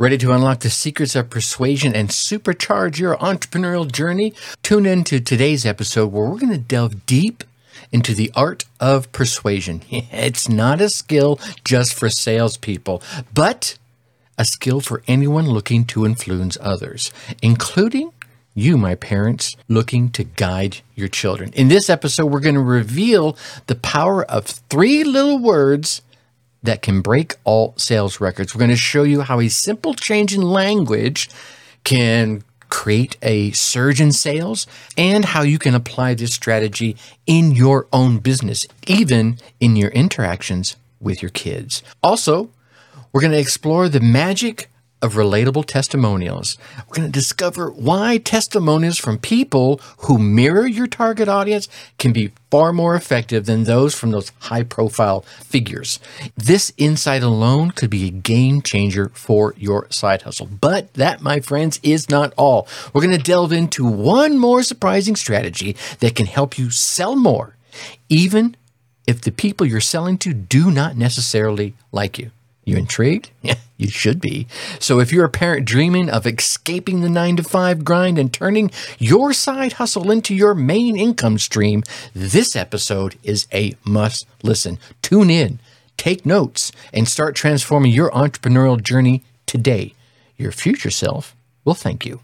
Ready to unlock the secrets of persuasion and supercharge your entrepreneurial journey? Tune in to today's episode where we're going to delve deep into the art of persuasion. It's not a skill just for salespeople, but a skill for anyone looking to influence others, including you, my parents, looking to guide your children. In this episode, we're going to reveal the power of three little words that can break all sales records. We're going to show you how a simple change in language can create a surge in sales and how you can apply this strategy in your own business, even in your interactions with your kids. Also, we're going to explore the magic of relatable testimonials. We're going to discover why testimonials from people who mirror your target audience can be far more effective than those from those high-profile figures. This insight alone could be a game changer for your side hustle. But that, my friends, is not all. We're going to delve into one more surprising strategy that can help you sell more, even if the people you're selling to do not necessarily like you. You intrigued? Yeah, you should be. So if you're a parent dreaming of escaping the 9-to-5 grind and turning your side hustle into your main income stream, this episode is a must listen. Tune in, take notes, and start transforming your entrepreneurial journey today. Your future self will thank you.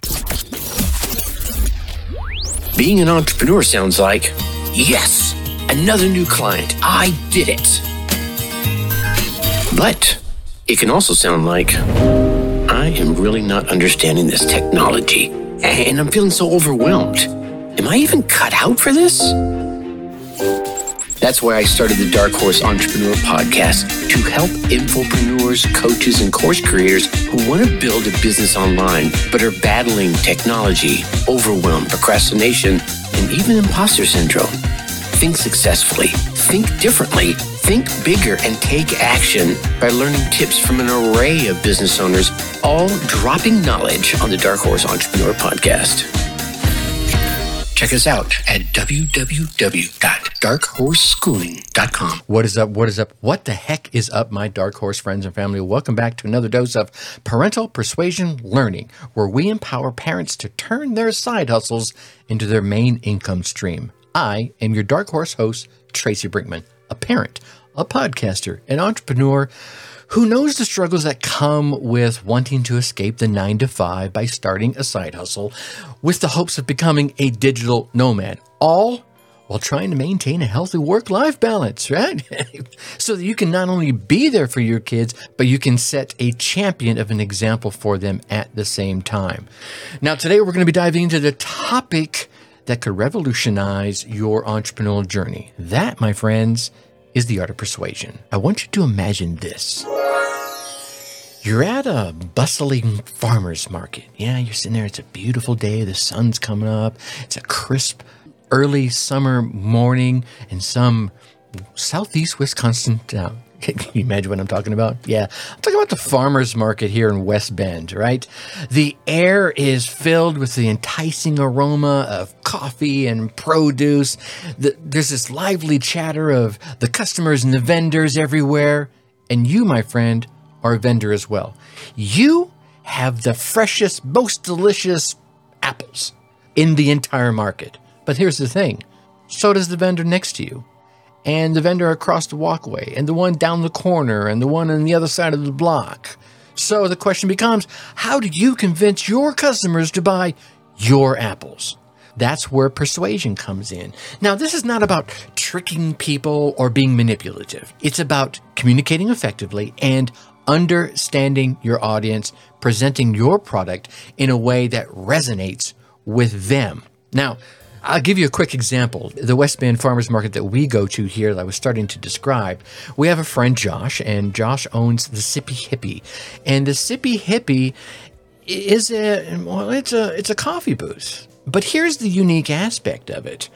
Being an entrepreneur sounds like, yes, another new client. I did it. But it can also sound like, I am really not understanding this technology, and I'm feeling so overwhelmed. Am I even cut out for this? That's why I started the Dark Horse Entrepreneur Podcast, to help infopreneurs, coaches, and course creators who want to build a business online, but are battling technology, overwhelm, procrastination, and even imposter syndrome. Think successfully, think differently, think bigger, and take action by learning tips from an array of business owners, all dropping knowledge on the Dark Horse Entrepreneur Podcast. Check us out at www.darkhorseschooling.com. What is up? What is up? What the heck is up, my Dark Horse friends and family? Welcome back to another dose of Parental Persuasion Learning, where we empower parents to turn their side hustles into their main income stream. I am your Dark Horse host, Tracy Brinkman, a parent, a podcaster, an entrepreneur who knows the struggles that come with wanting to escape the 9-to-5 by starting a side hustle with the hopes of becoming a digital nomad, all while trying to maintain a healthy work-life balance, right? So that you can not only be there for your kids, but you can set a champion of an example for them at the same time. Now, today we're going to be diving into the topic that could revolutionize your entrepreneurial journey. That, my friends, is the art of persuasion. I want you to imagine this. You're at a bustling farmer's market. Yeah, you're sitting there. It's a beautiful day. The sun's coming up. It's a crisp, early summer morning in some southeast Wisconsin town. Can you imagine what I'm talking about? Yeah, I'm talking about the farmers market here in West Bend, right? The air is filled with the enticing aroma of coffee and produce. There's this lively chatter of the customers and the vendors everywhere. And you, my friend, are a vendor as well. You have the freshest, most delicious apples in the entire market. But here's the thing. So does the vendor next to you, and the vendor across the walkway, and the one down the corner, and the one on the other side of the block. So the question becomes, how do you convince your customers to buy your apples? That's where persuasion comes in. Now, this is not about tricking people or being manipulative. It's about communicating effectively and understanding your audience, presenting your product in a way that resonates with them. Now, I'll give you a quick example. The West Bend Farmers Market that we go to here that I was starting to describe, we have a friend, Josh, and Josh owns the Sippy Hippie. And the Sippy Hippie is it's a coffee booth. But here's the unique aspect of it.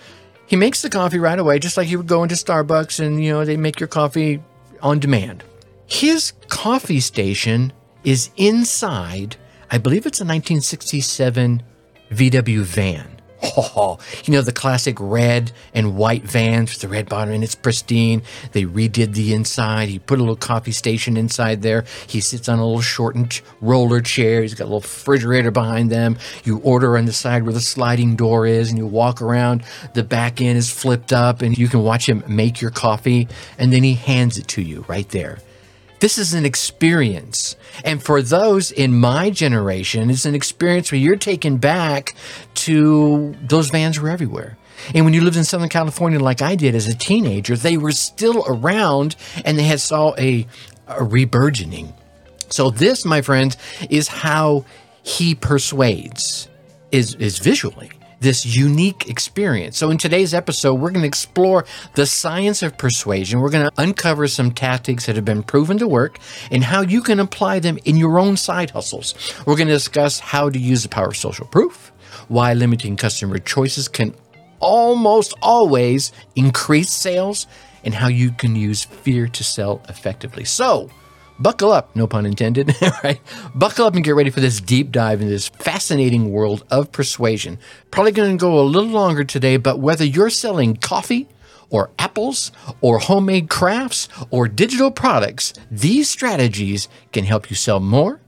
He makes the coffee right away, just like you would go into Starbucks and, you know, they make your coffee on demand. His coffee station is inside, I believe it's a 1967 VW van. Oh, you know, the classic red and white vans with the red bottom, and it's pristine. They redid the inside. He put a little coffee station inside there. He sits on a little shortened roller chair. He's got a little refrigerator behind them. You order on the side where the sliding door is, and you walk around. The back end is flipped up, and you can watch him make your coffee, and then he hands it to you right there. This is an experience. And for those in my generation, it's an experience where you're taken back to those vans were everywhere. And when you lived in Southern California, like I did as a teenager, they were still around, and they had saw a reburgeoning. So this, my friends, is how he persuades, is visually. This unique experience. So in today's episode, we're going to explore the science of persuasion. We're going to uncover some tactics that have been proven to work and how you can apply them in your own side hustles. We're going to discuss how to use the power of social proof, why limiting customer choices can almost always increase sales, and how you can use fear to sell effectively. So buckle up, no pun intended, right? Buckle up and get ready for this deep dive into this fascinating world of persuasion. Probably going to go a little longer today, but whether you're selling coffee or apples or homemade crafts or digital products, these strategies can help you sell more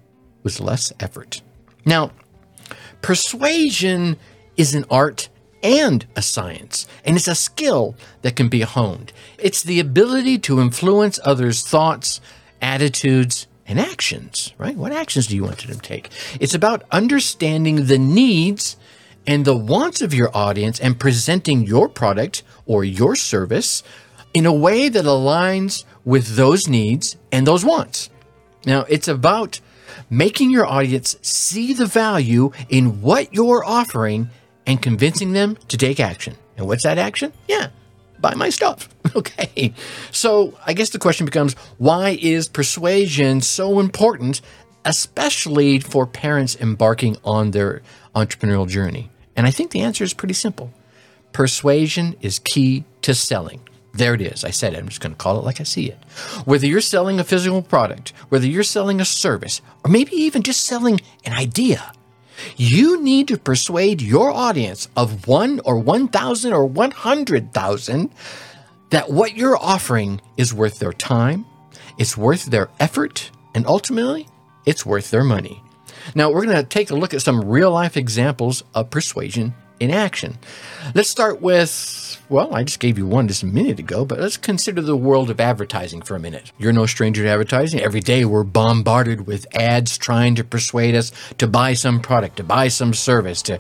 with less effort. Now, persuasion is an art and a science, and it's a skill that can be honed. It's the ability to influence others' thoughts, attitudes, and actions, right? What actions do you want them to take? It's about understanding the needs and the wants of your audience and presenting your product or your service in a way that aligns with those needs and those wants. Now, it's about making your audience see the value in what you're offering and convincing them to take action. And what's that action? Yeah, buy my stuff. Okay, so I guess the question becomes, why is persuasion so important, especially for parents embarking on their entrepreneurial journey? And I think the answer is pretty simple. Persuasion is key to selling. There it is. I said it. I'm just going to call it like I see it. Whether you're selling a physical product, whether you're selling a service, or maybe even just selling an idea, you need to persuade your audience of 1 or 1,000 or 100,000 that what you're offering is worth their time, it's worth their effort, and ultimately, it's worth their money. Now, we're going to take a look at some real-life examples of persuasion in action. Let's start with, well, I just gave you one just a minute ago, but let's consider the world of advertising for a minute. You're no stranger to advertising. Every day we're bombarded with ads trying to persuade us to buy some product, to buy some service, to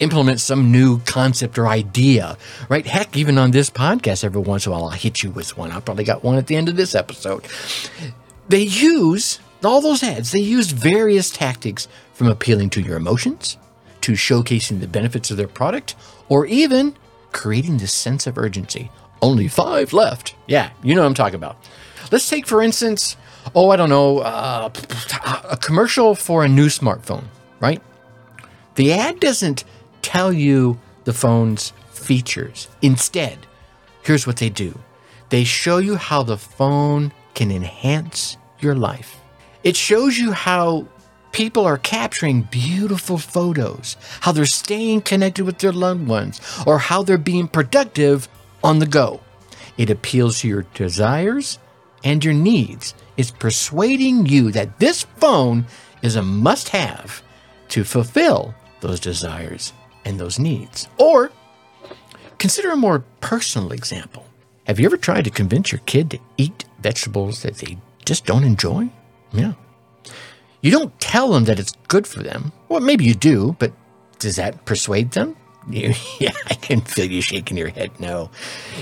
implement some new concept or idea, right? Heck, even on this podcast, every once in a while, I'll hit you with one. I probably got one at the end of this episode. They use, all those ads, they use various tactics from appealing to your emotions, to showcasing the benefits of their product, or even creating this sense of urgency. Only 5 left. Yeah, you know what I'm talking about. Let's take, for instance, a commercial for a new smartphone, right? The ad doesn't tell you the phone's features. Instead, here's what they do. They show you how the phone can enhance your life. It shows you how people are capturing beautiful photos, how they're staying connected with their loved ones, or how they're being productive on the go. It appeals to your desires and your needs. It's persuading you that this phone is a must-have to fulfill those desires and those needs. Or consider a more personal example. Have you ever tried to convince your kid to eat vegetables that they just don't enjoy? Yeah. You don't tell them that it's good for them. Well, maybe you do, but does that persuade them? Yeah, I can feel you shaking your head. No.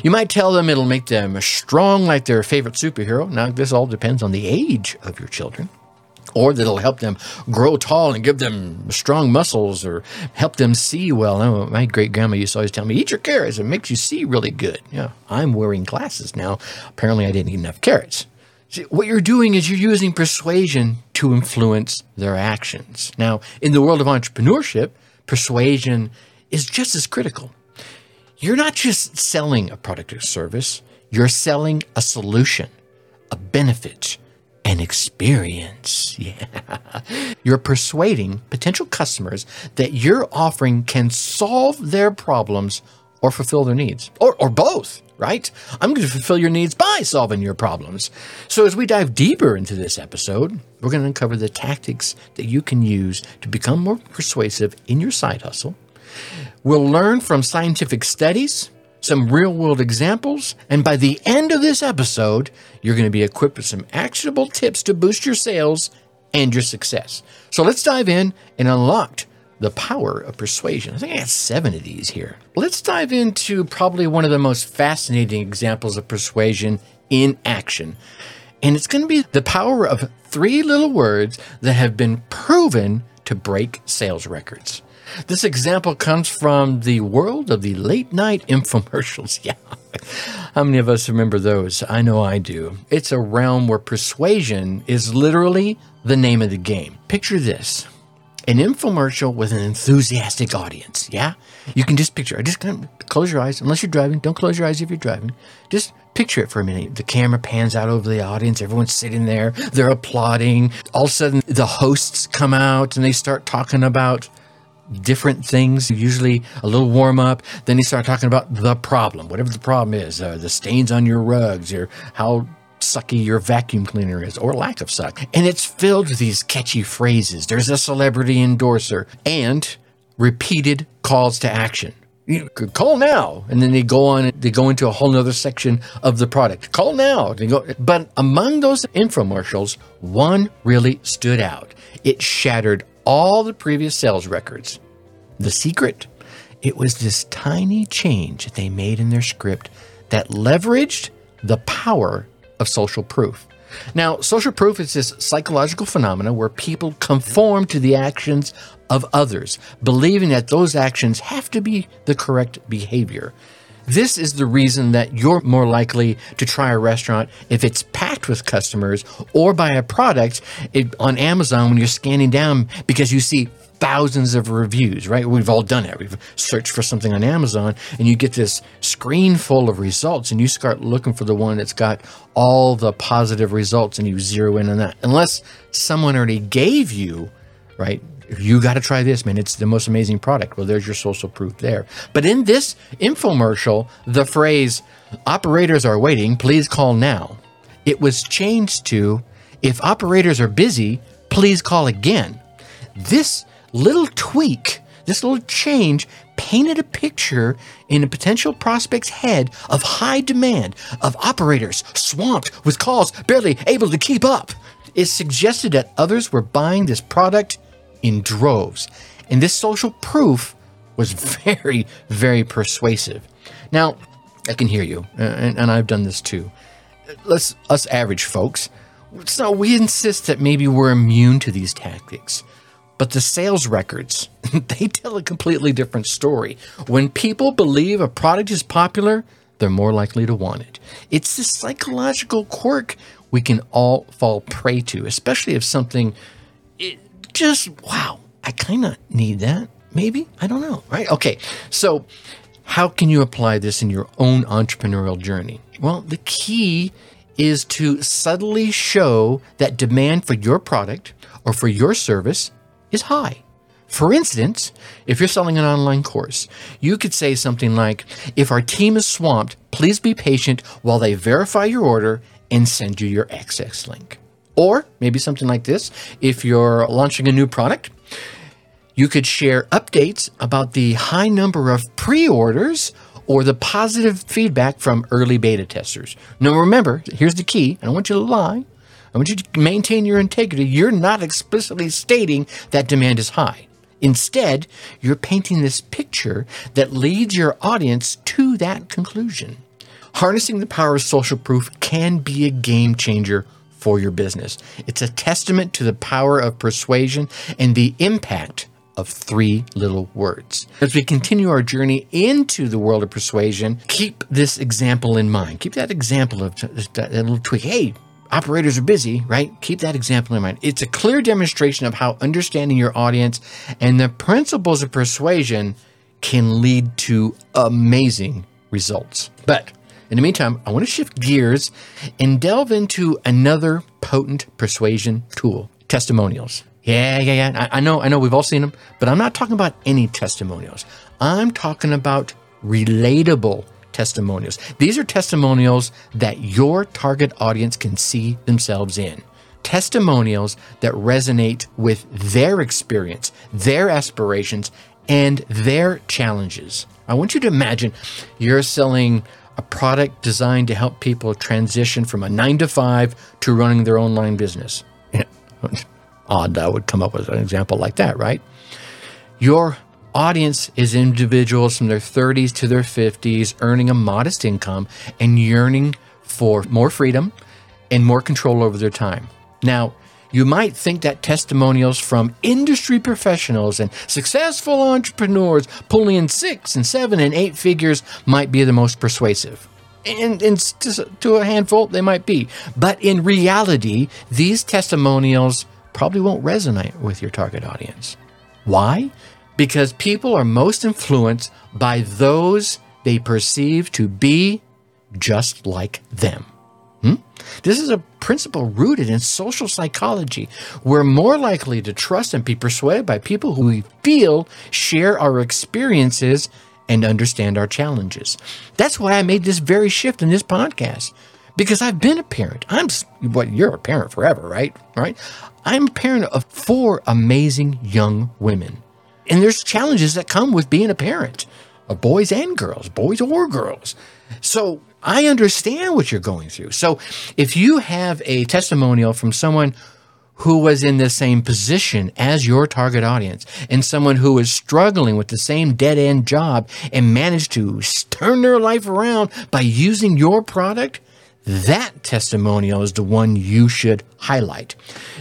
You might tell them it'll make them strong like their favorite superhero. Now, this all depends on the age of your children. Or that it'll help them grow tall and give them strong muscles or help them see well. Oh, my great-grandma used to always tell me, eat your carrots. It makes you see really good. Yeah, I'm wearing glasses now. Apparently, I didn't eat enough carrots. See, what you're doing is you're using persuasion to influence their actions. Now, in the world of entrepreneurship, persuasion is just as critical. You're not just selling a product or service. You're selling a solution, a benefit, an experience. Yeah. You're persuading potential customers that your offering can solve their problems or fulfill their needs, or both, right? I'm going to fulfill your needs by solving your problems. So as we dive deeper into this episode, we're going to uncover the tactics that you can use to become more persuasive in your side hustle. We'll learn from scientific studies, some real-world examples, and by the end of this episode, you're going to be equipped with some actionable tips to boost your sales and your success. So let's dive in and unlock the power of persuasion. I think I got 7 of these here. Let's dive into probably one of the most fascinating examples of persuasion in action. And it's going to be the power of 3 little words that have been proven to break sales records. This example comes from the world of the late night infomercials. Yeah. How many of us remember those? I know I do. It's a realm where persuasion is literally the name of the game. Picture this, an infomercial with an enthusiastic audience. Yeah. You can just picture it. Just kind of close your eyes. Unless you're driving, don't close your eyes if you're driving. Just picture it for a minute. The camera pans out over the audience. Everyone's sitting there. They're applauding. All of a sudden, the hosts come out and they start talking about different things, usually a little warm up. Then you start talking about the problem, whatever the problem is, the stains on your rugs, or how sucky your vacuum cleaner is, or lack of suck. And it's filled with these catchy phrases. There's a celebrity endorser and repeated calls to action. You could call now. And then they go on, they go into a whole nother section of the product. Call now. They go. But among those infomercials, one really stood out. It shattered all the previous sales records. The secret? It was this tiny change that they made in their script that leveraged the power of social proof. Now, social proof is this psychological phenomenon where people conform to the actions of others, believing that those actions have to be the correct behavior. This is the reason that you're more likely to try a restaurant if it's packed with customers, or buy a product on Amazon when you're scanning down because you see thousands of reviews, right? We've all done it. We've searched for something on Amazon and you get this screen full of results and you start looking for the one that's got all the positive results and you zero in on that. Unless someone already gave you, right? You got to try this, man. It's the most amazing product. Well, there's your social proof there. But in this infomercial, the phrase, "operators are waiting, please call now," it was changed to, "if operators are busy, please call again." This little tweak, this little change, painted a picture in a potential prospect's head of high demand, of operators swamped with calls, barely able to keep up. It suggested that others were buying this product in droves. And this social proof was very, very persuasive. Now, I can hear you, and I've done this too. Us average folks, so we insist that maybe we're immune to these tactics. But the sales records, they tell a completely different story. When people believe a product is popular, they're more likely to want it. It's this psychological quirk we can all fall prey to, especially if something... I kind of need that. Maybe, I don't know, right? Okay, so how can you apply this in your own entrepreneurial journey? Well, the key is to subtly show that demand for your product or for your service is high. For instance, if you're selling an online course, you could say something like, "If our team is swamped, please be patient while they verify your order and send you your access link." Or maybe something like this, if you're launching a new product, you could share updates about the high number of pre-orders or the positive feedback from early beta testers. Now remember, here's the key. I don't want you to lie. I want you to maintain your integrity. You're not explicitly stating that demand is high. Instead, you're painting this picture that leads your audience to that conclusion. Harnessing the power of social proof can be a game changer for your business. It's a testament to the power of persuasion and the impact of 3 little words. As we continue our journey into the world of persuasion, keep this example in mind. Keep that example of that little tweak. Hey, operators are busy, right? Keep that example in mind. It's a clear demonstration of how understanding your audience and the principles of persuasion can lead to amazing results. But In the meantime, I want to shift gears and delve into another potent persuasion tool, testimonials. Yeah. I know we've all seen them, but I'm not talking about any testimonials. I'm talking about relatable testimonials. These are testimonials that your target audience can see themselves in. Testimonials that resonate with their experience, their aspirations, and their challenges. I want you to imagine you're selling a product designed to help people transition from a 9-to-5 to running their online business. Odd I would come up with an example like that, right? Your audience is individuals from their 30s to their 50s, earning a modest income and yearning for more freedom and more control over their time. Now, you might think that testimonials from industry professionals and successful entrepreneurs pulling in 6 and 7 and 8 figures might be the most persuasive. And to a handful, they might be. But in reality, these testimonials probably won't resonate with your target audience. Why? Because people are most influenced by those they perceive to be just like them. This is a principle rooted in social psychology. We're more likely to trust and be persuaded by people who we feel share our experiences and understand our challenges. That's why I made this very shift in this podcast, because I've been a parent. You're a parent forever, right? I'm a parent of 4 amazing young women. And there's challenges that come with being a parent of boys and girls, boys or girls. So I understand what you're going through. So if you have a testimonial from someone who was in the same position as your target audience and someone who is struggling with the same dead-end job and managed to turn their life around by using your product, that testimonial is the one you should highlight.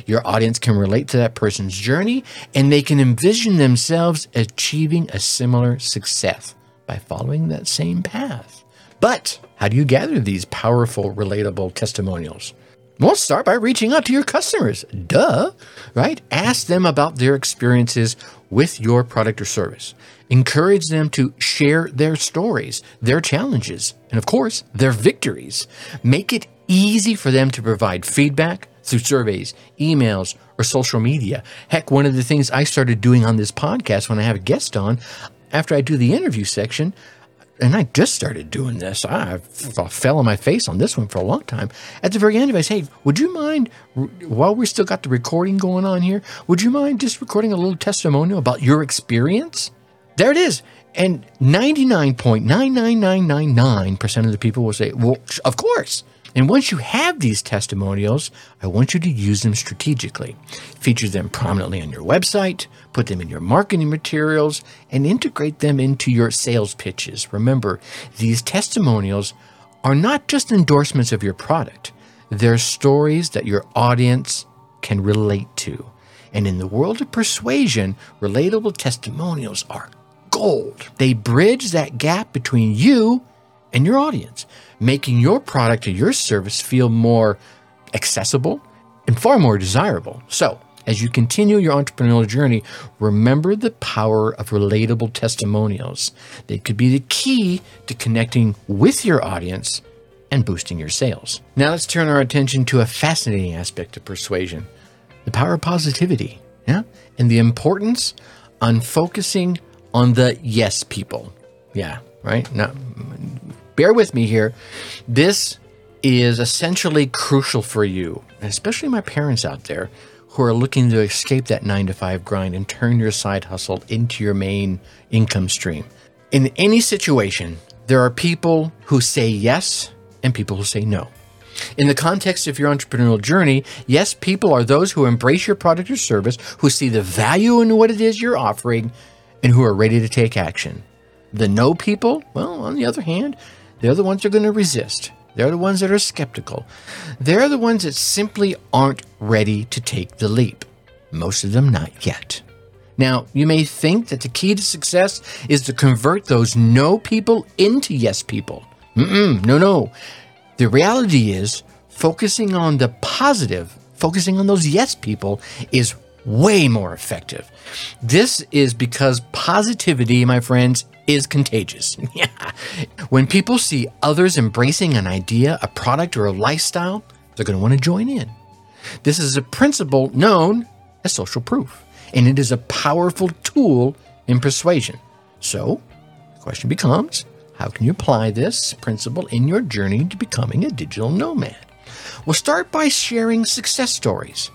Your audience can relate to that person's journey, and they can envision themselves achieving a similar success by following that same path. But how do you gather these powerful, relatable testimonials? Well, start by reaching out to your customers. Duh, right? Ask them about their experiences with your product or service. Encourage them to share their stories, their challenges, and of course, their victories. Make it easy for them to provide feedback through surveys, emails, or social media. Heck, one of the things I started doing on this podcast when I have a guest on, after I do the interview section, and I just started doing this. I fell on my face on this one for a long time. At the very end of it, I say, hey, would you mind, while we still got the recording going on here, would you mind just recording a little testimonial about your experience? There it is. And 99.99999% of the people will say, well, of course. And once you have these testimonials, I want you to use them strategically. Feature them prominently on your website, put them in your marketing materials, and integrate them into your sales pitches. Remember, these testimonials are not just endorsements of your product. They're stories that your audience can relate to. And in the world of persuasion, relatable testimonials are gold. They bridge that gap between you and your audience, making your product or your service feel more accessible and far more desirable. So, as you continue your entrepreneurial journey, remember the power of relatable testimonials. They could be the key to connecting with your audience and boosting your sales. Now let's turn our attention to a fascinating aspect of persuasion, the power of positivity, and the importance on focusing on the yes people. Yeah, right? Now, bear with me here. This is essentially crucial for you, especially my parents out there who are looking to escape that 9-to-5 grind and turn your side hustle into your main income stream. In any situation, there are people who say yes and people who say no. In the context of your entrepreneurial journey, yes, people are those who embrace your product or service, who see the value in what it is you're offering, and who are ready to take action. The no people, well, on the other hand, they're the ones that are going to resist. They're the ones that are skeptical. They're the ones that simply aren't ready to take the leap. Most of them not yet. Now, you may think that the key to success is to convert those no people into yes people. No. The reality is focusing on the positive, focusing on those yes people is way more effective. This is because positivity, my friends, is contagious. When people see others embracing an idea, a product, or a lifestyle, they're going to want to join in. This is a principle known as social proof, and it is a powerful tool in persuasion. So the question becomes, how can you apply this principle in your journey to becoming a digital nomad? Well, start by sharing success stories.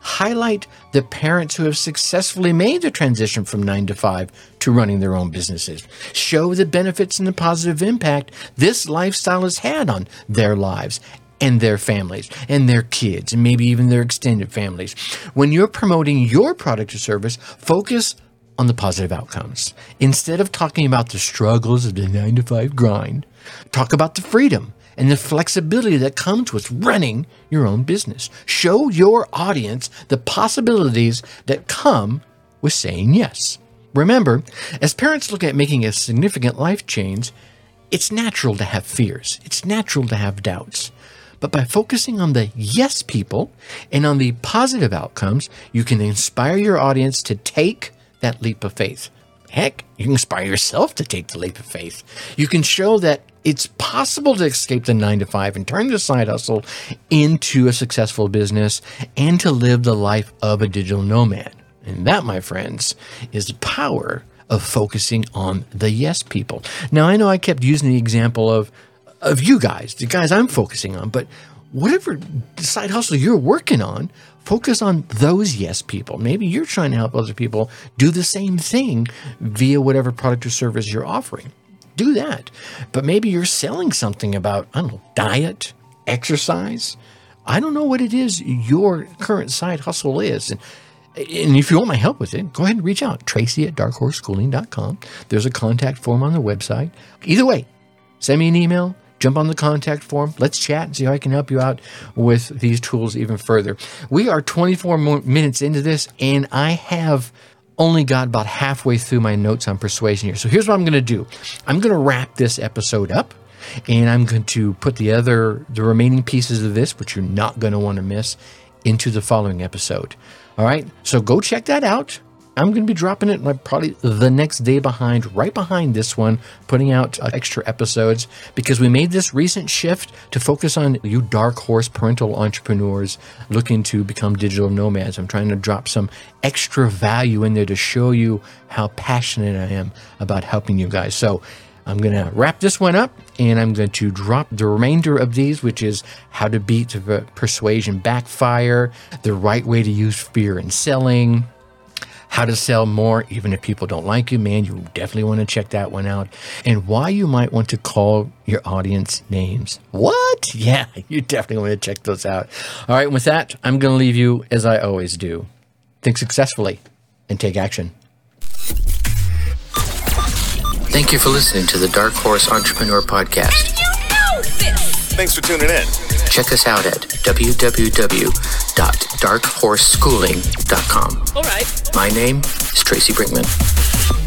Highlight the parents who have successfully made the transition from 9 to 5 to running their own businesses. Show the benefits and the positive impact this lifestyle has had on their lives and their families and their kids and maybe even their extended families. When you're promoting your product or service, focus on the positive outcomes. Instead of talking about the struggles of the 9 to 5 grind, talk about the freedom and the flexibility that comes with running your own business. Show your audience the possibilities that come with saying yes. Remember, as parents look at making a significant life change, it's natural to have fears. It's natural to have doubts. But by focusing on the yes people and on the positive outcomes, you can inspire your audience to take that leap of faith. Heck, you can inspire yourself to take the leap of faith. You can show that it's possible to escape the 9 to 5 and turn the side hustle into a successful business and to live the life of a digital nomad. And that, my friends, is the power of focusing on the yes people. Now, I know I kept using the example of you guys, the guys I'm focusing on, but whatever side hustle you're working on, focus on those yes people. Maybe you're trying to help other people do the same thing via whatever product or service you're offering. Do that. But maybe you're selling something about, I don't know, diet, exercise. I don't know what it is your current side hustle is. And if you want my help with it, go ahead and reach out. Tracy@darkhorseschooling.com. There's a contact form on the website. Either way, send me an email. Jump on the contact form. Let's chat and see how I can help you out with these tools even further. We are 24 minutes into this, and I have only got about halfway through my notes on persuasion here. So here's what I'm going to do. I'm going to wrap this episode up, and I'm going to put the remaining pieces of this, which you're not going to want to miss, into the following episode. All right, so go check that out. I'm going to be dropping it like probably the next day behind, right behind this one, putting out extra episodes because we made this recent shift to focus on you dark horse parental entrepreneurs looking to become digital nomads. I'm trying to drop some extra value in there to show you how passionate I am about helping you guys. So I'm going to wrap this one up and I'm going to drop the remainder of these, which is how to beat persuasion backfire, the right way to use fear in selling, how to sell more even if people don't like you. Man, you definitely want to check that one out. And why you might want to call your audience names. What? Yeah, you definitely want to check those out. All right, with that, I'm going to leave you as I always do. Think successfully and take action. Thank you for listening to the Dark Horse Entrepreneur Podcast. You know this. Thanks for tuning in. Check us out at www.darkhorseschooling.com. All right. My name is Tracy Brinkman.